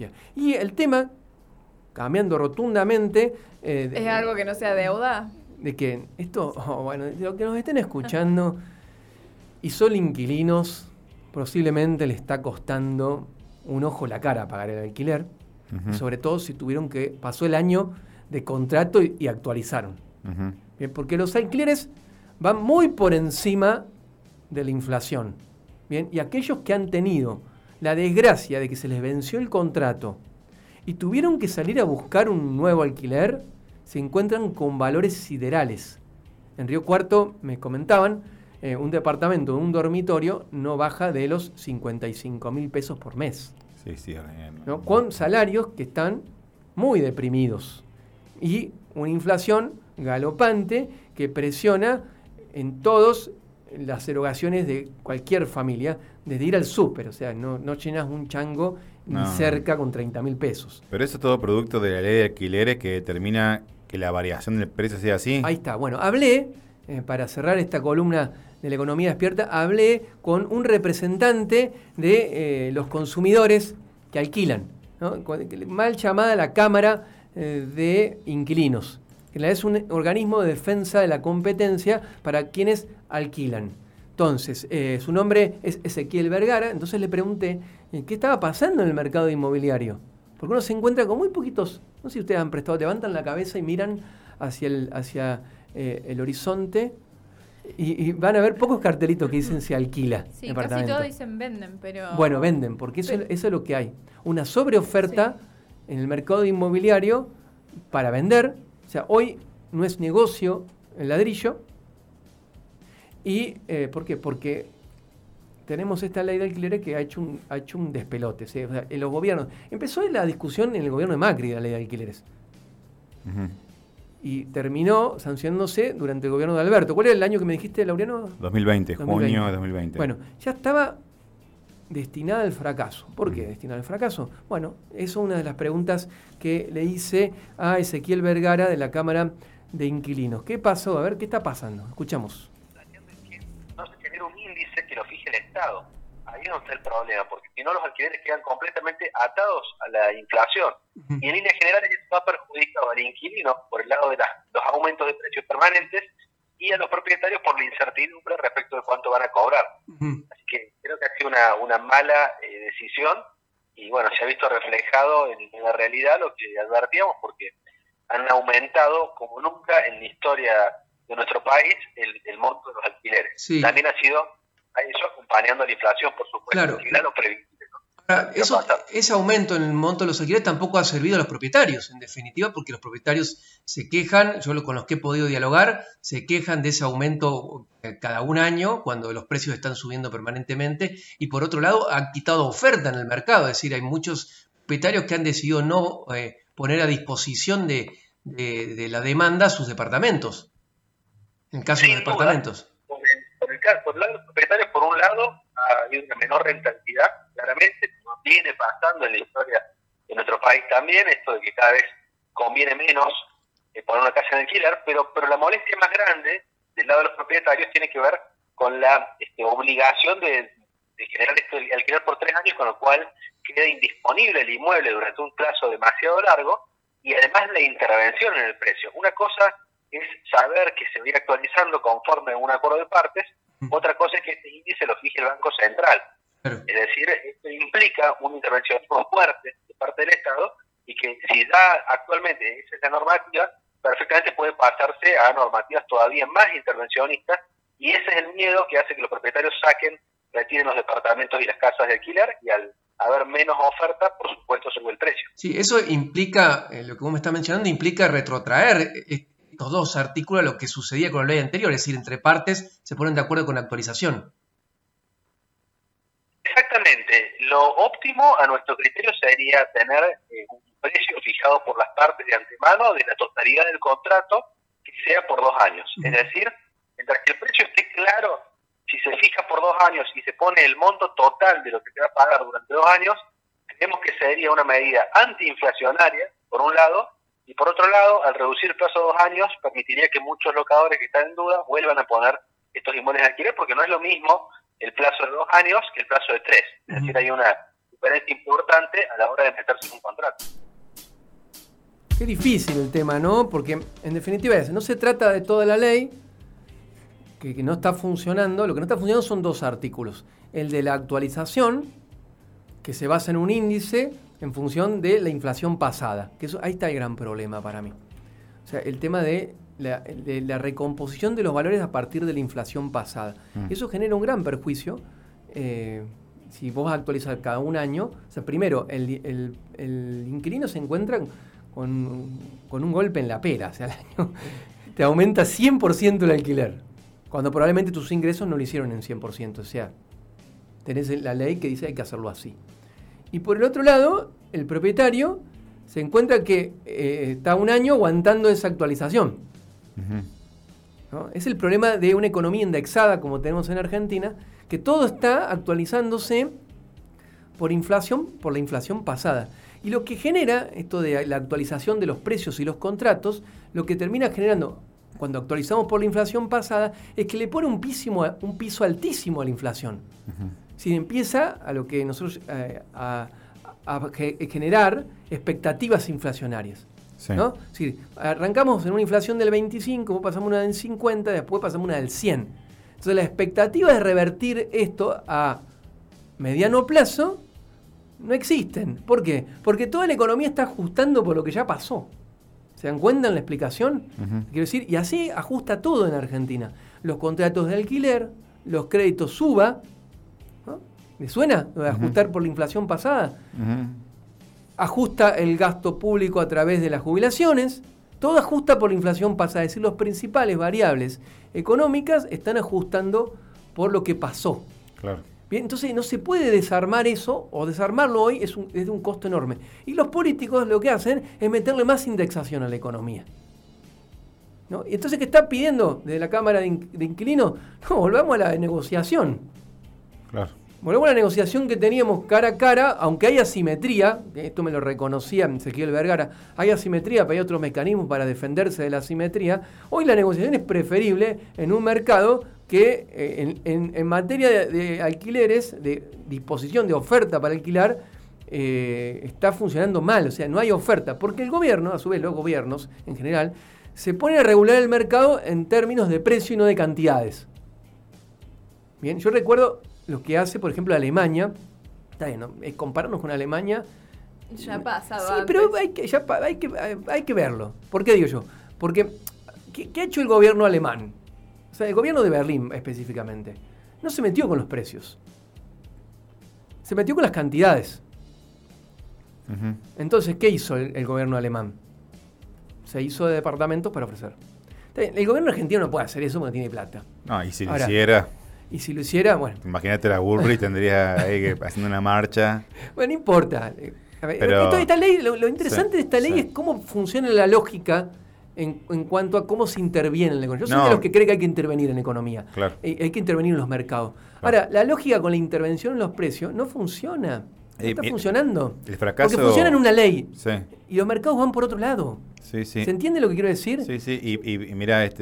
justicia. Y el tema, cambiando rotundamente... ¿Es algo que no sea deuda? De que esto, lo que nos estén escuchando, y solo inquilinos, posiblemente le está costando un ojo la cara pagar el alquiler, uh-huh. Sobre todo si tuvieron que, pasó el año de contrato y actualizaron. Uh-huh. Bien, porque los alquileres van muy por encima de la inflación. Bien, y aquellos que han tenido la desgracia de que se les venció el contrato y tuvieron que salir a buscar un nuevo alquiler, se encuentran con valores siderales. En Río Cuarto me comentaban, un departamento, un dormitorio, no baja de los 55 mil pesos por mes. Sí, ¿no? Con salarios que están muy deprimidos. Y una inflación galopante que presiona en todos las erogaciones de cualquier familia, desde ir al súper, o sea, no llenas un chango ni cerca con 30 mil pesos. Pero eso es todo producto de la ley de alquileres que determina que la variación del precio sea así. Ahí está, bueno, hablé, para cerrar esta columna de La Economía Despierta, hablé con un representante de los consumidores que alquilan, ¿no? Mal llamada la Cámara de Inquilinos, que es un organismo de defensa de la competencia para quienes alquilan. Entonces, su nombre es Ezequiel Vergara, entonces le pregunté qué estaba pasando en el mercado inmobiliario, porque uno se encuentra con muy poquitos, no sé si ustedes han prestado, levantan la cabeza y miran hacia el horizonte y van a ver pocos cartelitos que dicen se alquila. Sí, departamento. Casi todos dicen venden, pero... Bueno, venden, porque eso es lo que hay. Una sobreoferta en el mercado inmobiliario para vender. O sea, hoy no es negocio el ladrillo. ¿Y por qué? Porque tenemos esta ley de alquileres que ha hecho un despelote, ¿sí? O sea, en los gobiernos. Empezó la discusión en el gobierno de Macri de la ley de alquileres. Uh-huh. Y terminó sancionándose durante el gobierno de Alberto. ¿Cuál era el año que me dijiste, Laureano? 2020, junio de 2020. Bueno, ya estaba destinada al fracaso. ¿Por qué destinada al fracaso? Bueno, eso es una de las preguntas que le hice a Ezequiel Vergara de la Cámara de Inquilinos. ¿Qué pasó? A ver, ¿qué está pasando? Escuchamos. No se genera un índice que lo fije el Estado. Ahí es donde está el problema, porque si no los alquileres quedan completamente atados a la inflación. Y en líneas generales eso ha perjudicado al inquilino por el lado de los aumentos de precios permanentes y a los propietarios por la incertidumbre respecto de cuánto van a cobrar. Así que creo que ha sido una mala decisión y bueno, se ha visto reflejado en la realidad lo que advertíamos, porque han aumentado como nunca en la historia de nuestro país el monto de los alquileres. Sí. También ha sido... Eso acompañando a la inflación, por supuesto. Claro. Lo previsible, ¿no? Ahora, ese aumento en el monto de los alquileres tampoco ha servido a los propietarios, en definitiva, porque los propietarios se quejan, yo con los que he podido dialogar, se quejan de ese aumento cada un año, cuando los precios están subiendo permanentemente, y por otro lado han quitado oferta en el mercado, es decir, hay muchos propietarios que han decidido no poner a disposición de la demanda sus departamentos, en caso de los departamentos. Por el lado de los propietarios, por un lado, hay una menor rentabilidad, claramente, como viene pasando en la historia de nuestro país también, esto de que cada vez conviene menos poner una casa en alquiler, pero la molestia más grande del lado de los propietarios tiene que ver con la obligación de generar el alquiler por 3 años, con lo cual queda indisponible el inmueble durante un plazo demasiado largo, y además la intervención en el precio. Una cosa es saber que se va a ir actualizando conforme a un acuerdo de partes. Otra cosa es que este índice lo fije el Banco Central. Claro. Es decir, esto implica una intervención fuerte de parte del Estado y que si ya actualmente esa es la normativa, perfectamente puede pasarse a normativas todavía más intervencionistas, y ese es el miedo que hace que los propietarios retiren los departamentos y las casas de alquiler, y al haber menos oferta, por supuesto, sube el precio. Sí, eso implica, lo que vos me estás mencionando, implica retrotraer estos dos artículos, lo que sucedía con la ley anterior, es decir, entre partes se ponen de acuerdo con la actualización. Exactamente. Lo óptimo a nuestro criterio sería tener un precio fijado por las partes de antemano de la totalidad del contrato, que sea por 2 años. Uh-huh. Es decir, mientras que el precio esté claro, si se fija por 2 años y se pone el monto total de lo que se va a pagar durante 2 años, creemos que sería una medida antiinflacionaria, por un lado, y por otro lado, al reducir el plazo a 2 años, permitiría que muchos locadores que están en duda vuelvan a poner estos inmuebles en alquiler, porque no es lo mismo el plazo de 2 años que el plazo de 3. Es decir, hay una diferencia importante a la hora de meterse en un contrato. Qué difícil el tema, ¿no? Porque en definitiva no se trata de toda la ley, que no está funcionando. Lo que no está funcionando son dos artículos. El de la actualización, que se basa en un índice en función de la inflación pasada. Que eso, ahí está el gran problema para mí. O sea, el tema de la recomposición de los valores a partir de la inflación pasada. Eso genera un gran perjuicio. Si vos actualizás cada un año, o sea, primero, el inquilino se encuentra con un golpe en la pera. O sea, al año te aumenta 100% el alquiler, cuando probablemente tus ingresos no lo hicieron en 100%. O sea, tenés la ley que dice hay que hacerlo así. Y por el otro lado, el propietario se encuentra que está un año aguantando esa actualización. Uh-huh. ¿No? Es el problema de una economía indexada como tenemos en Argentina, que todo está actualizándose por la inflación pasada. Y lo que genera esto de la actualización de los precios y los contratos, lo que termina generando, cuando actualizamos por la inflación pasada, es que le pone un piso altísimo a la inflación. Uh-huh. Si empieza a lo que nosotros a generar expectativas inflacionarias. Sí. ¿No? Si arrancamos en una inflación del 25, pasamos una del 50, después pasamos una del 100. Entonces la expectativa de revertir esto a mediano plazo no existen. ¿Por qué? Porque toda la economía está ajustando por lo que ya pasó. ¿Se dan cuenta en la explicación? Uh-huh. Quiero decir, y así ajusta todo en Argentina. Los contratos de alquiler, los créditos UVA, ¿no? ¿Le suena? Lo de ajustar por la inflación pasada. Uh-huh. Ajusta el gasto público a través de las jubilaciones. Todo ajusta por la inflación pasada. Es decir, los principales variables económicas están ajustando por lo que pasó. Claro. Bien, entonces no se puede desarmar eso, o desarmarlo hoy es de un costo enorme. Y los políticos lo que hacen es meterle más indexación a la economía, ¿no? Y entonces, ¿qué está pidiendo desde la Cámara de Inquilinos? No, volvamos a la negociación. Claro. Volvamos a la negociación que teníamos cara a cara, aunque hay asimetría, esto me lo reconocía Ezequiel Vergara, hay asimetría, pero hay otros mecanismos para defenderse de la asimetría. Hoy la negociación es preferible en un mercado que en materia de alquileres, de disposición de oferta para alquilar, está funcionando mal. O sea, no hay oferta, porque el gobierno, a su vez los gobiernos en general, se ponen a regular el mercado en términos de precio y no de cantidades. Bien, yo recuerdo lo que hace, por ejemplo, Alemania. Está bien, ¿no? Compararnos con Alemania ya pasaba. Sí, antes. Pero hay que verlo. ¿Por qué digo yo? Porque, ¿qué ha hecho el gobierno alemán? O sea, el gobierno de Berlín específicamente no se metió con los precios, se metió con las cantidades. Uh-huh. Entonces, ¿qué hizo el gobierno alemán? Se hizo de departamentos para ofrecer. El gobierno argentino no puede hacer eso porque tiene plata. No, y si lo hiciera. Y si lo hiciera, bueno. Imagínate la Burberry tendría haciendo una marcha. Bueno, no importa. A ver, pero esta ley, lo interesante de esta ley es cómo funciona la lógica. En cuanto a cómo se interviene en la economía. Yo soy de los que cree que hay que intervenir en la economía. Claro. Hay que intervenir en los mercados. Claro. Ahora, la lógica con la intervención en los precios no funciona. No está funcionando. El fracaso. Porque funciona en una ley. Sí. Y los mercados van por otro lado. Sí, sí. ¿Se entiende lo que quiero decir? Sí, sí. Y mirá esto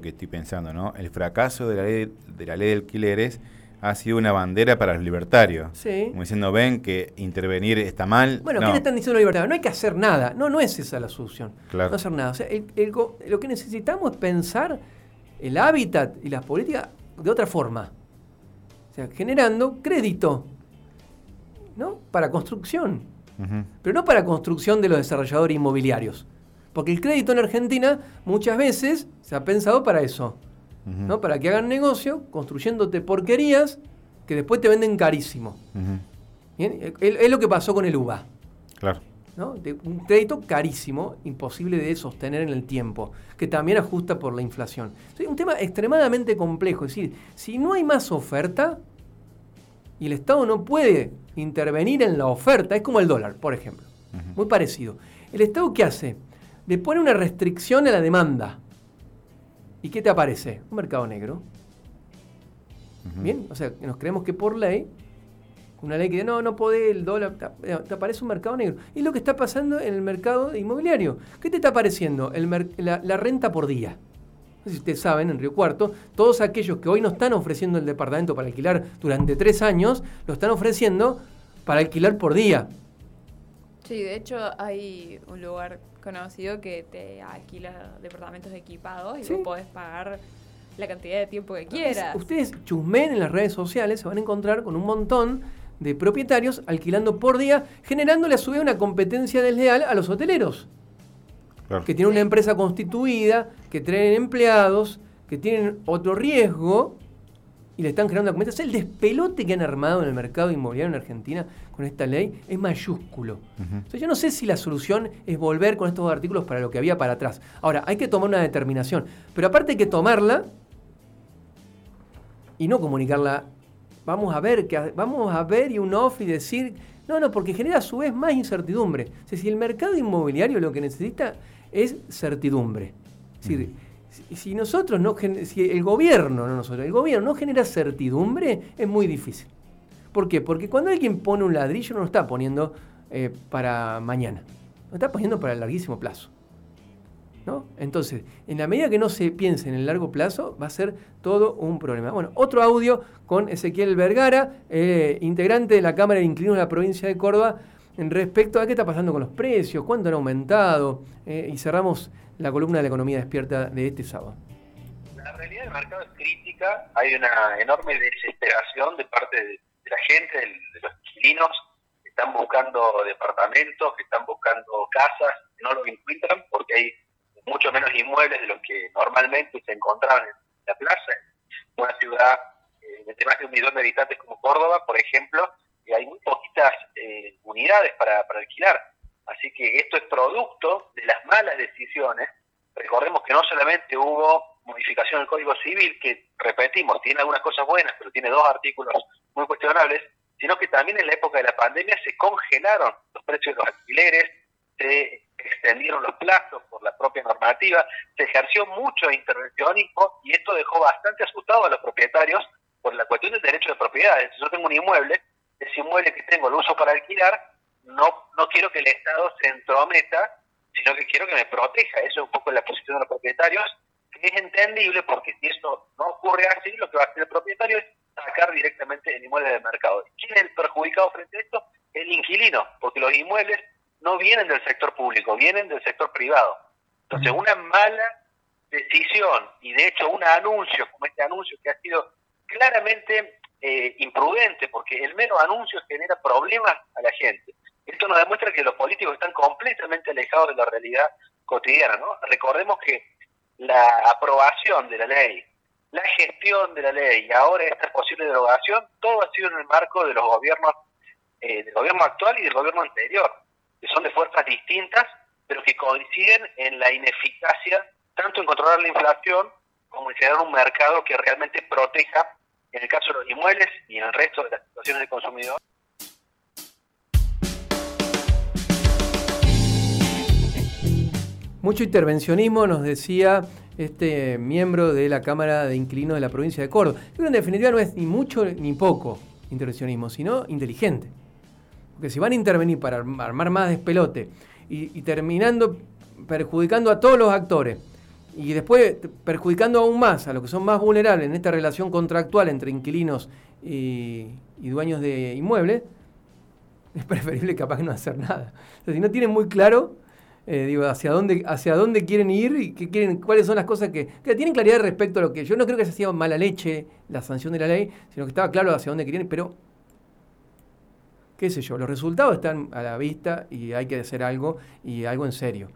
que estoy pensando, ¿no? El fracaso de la ley de alquileres ha sido una bandera para los libertarios. Sí. Como diciendo, ven que intervenir está mal. Bueno, ¿qué le están diciendo los libertarios? No hay que hacer nada. No es esa la solución. Claro. No hacer nada. O sea, lo que necesitamos es pensar el hábitat y las políticas de otra forma. O sea, generando crédito, ¿no? Para construcción. Uh-huh. Pero no para construcción de los desarrolladores inmobiliarios. Porque el crédito en Argentina muchas veces se ha pensado para eso. Uh-huh. ¿No? Para que hagan negocio construyéndote porquerías que después te venden carísimo. Uh-huh. ¿Bien? Es lo que pasó con el UVA. Claro. ¿No? Un crédito carísimo, imposible de sostener en el tiempo, que también ajusta por la inflación. Es un tema extremadamente complejo. Es decir, si no hay más oferta y el Estado no puede intervenir en la oferta, es como el dólar, por ejemplo. Uh-huh. Muy parecido. ¿El Estado qué hace? Le pone una restricción a la demanda. ¿Y qué te aparece? Un mercado negro. Uh-huh. Bien, o sea, nos creemos que por ley, una ley que dice, no podés, el dólar, te aparece un mercado negro. Y lo que está pasando en el mercado inmobiliario. ¿Qué te está apareciendo? La renta por día. No sé si ustedes saben, en Río Cuarto, todos aquellos que hoy no están ofreciendo el departamento para alquilar durante 3 años, lo están ofreciendo para alquilar por día. Sí, de hecho hay un lugar conocido que te alquila departamentos equipados y ¿sí? Vos podés pagar la cantidad de tiempo que quieras. Ustedes chusmen en las redes sociales, se van a encontrar con un montón de propietarios alquilando por día, generándole a su vez una competencia desleal a los hoteleros. Claro. Que tienen una empresa constituida, que traen empleados, que tienen otro riesgo y le están creando una competencia. El despelote que han armado en el mercado inmobiliario en Argentina con esta ley es mayúsculo. Uh-huh. Entonces, yo no sé si la solución es volver con estos artículos para lo que había para atrás. Ahora, hay que tomar una determinación, pero aparte hay que tomarla y no comunicarla. Vamos a ver y un off y decir... No, porque genera a su vez más incertidumbre. Es decir, el mercado inmobiliario lo que necesita es certidumbre. Es decir, si el gobierno no genera certidumbre, es muy difícil. ¿Por qué? Porque cuando alguien pone un ladrillo no lo está poniendo para mañana. Lo está poniendo para el larguísimo plazo, ¿no? Entonces, en la medida que no se piense en el largo plazo, va a ser todo un problema. Bueno, otro audio con Ezequiel Vergara, integrante de la Cámara de Inquilinos de la provincia de Córdoba, en respecto a qué está pasando con los precios, cuánto han aumentado, y cerramos la columna de La Economía Despierta de este sábado. La realidad del mercado es crítica, hay una enorme desesperación de parte de la gente, de los inquilinos, que están buscando departamentos, que están buscando casas, que no los encuentran porque hay mucho menos inmuebles de los que normalmente se encontraban en la plaza. En una ciudad de más de 1 millón de habitantes como Córdoba, por ejemplo, hay muy poquitas unidades para alquilar. Así que esto es producto de las malas decisiones. Recordemos que no solamente hubo modificación del Código Civil, que, repetimos, tiene algunas cosas buenas, pero tiene 2 artículos muy cuestionables, sino que también en la época de la pandemia se congelaron los precios de los alquileres, se extendieron los plazos por la propia normativa, se ejerció mucho intervencionismo y esto dejó bastante asustado a los propietarios por la cuestión del derecho de propiedad. Si yo tengo un inmueble, ese inmueble que tengo lo uso para alquilar, no quiero que el Estado se entrometa, sino que quiero que me proteja. Eso es un poco la posición de los propietarios, que es entendible porque si eso no ocurre así, lo que va a hacer el propietario es sacar directamente el inmueble del mercado. ¿Quién es el perjudicado frente a esto? El inquilino, porque los inmuebles no vienen del sector público, vienen del sector privado. Entonces, una mala decisión, y de hecho un anuncio, como este anuncio que ha sido claramente imprudente, porque el mero anuncio genera problemas a la gente. Esto nos demuestra que los políticos están completamente alejados de la realidad cotidiana, ¿no? Recordemos que la aprobación de la ley, la gestión de la ley, y ahora esta posible derogación, todo ha sido en el marco de los gobiernos, del gobierno actual y del gobierno anterior, que son de fuerzas distintas, pero que coinciden en la ineficacia, tanto en controlar la inflación, como en generar un mercado que realmente proteja, en el caso de los inmuebles y en el resto de las situaciones del consumidor. Mucho intervencionismo, nos decía este miembro de la Cámara de Inquilinos de la provincia de Córdoba. Yo creo que en definitiva no es ni mucho ni poco intervencionismo, sino inteligente. Porque si van a intervenir para armar más despelote y terminando perjudicando a todos los actores y después perjudicando aún más a los que son más vulnerables en esta relación contractual entre inquilinos y dueños de inmuebles, es preferible capaz que no hacer nada. O sea, si no tienen muy claro hacia dónde quieren ir y qué quieren, cuáles son las cosas que tienen claridad respecto a lo que... Yo no creo que se hacía mala leche la sanción de la ley, sino que estaba claro hacia dónde querían, pero... qué sé yo, los resultados están a la vista y hay que hacer algo, y algo en serio.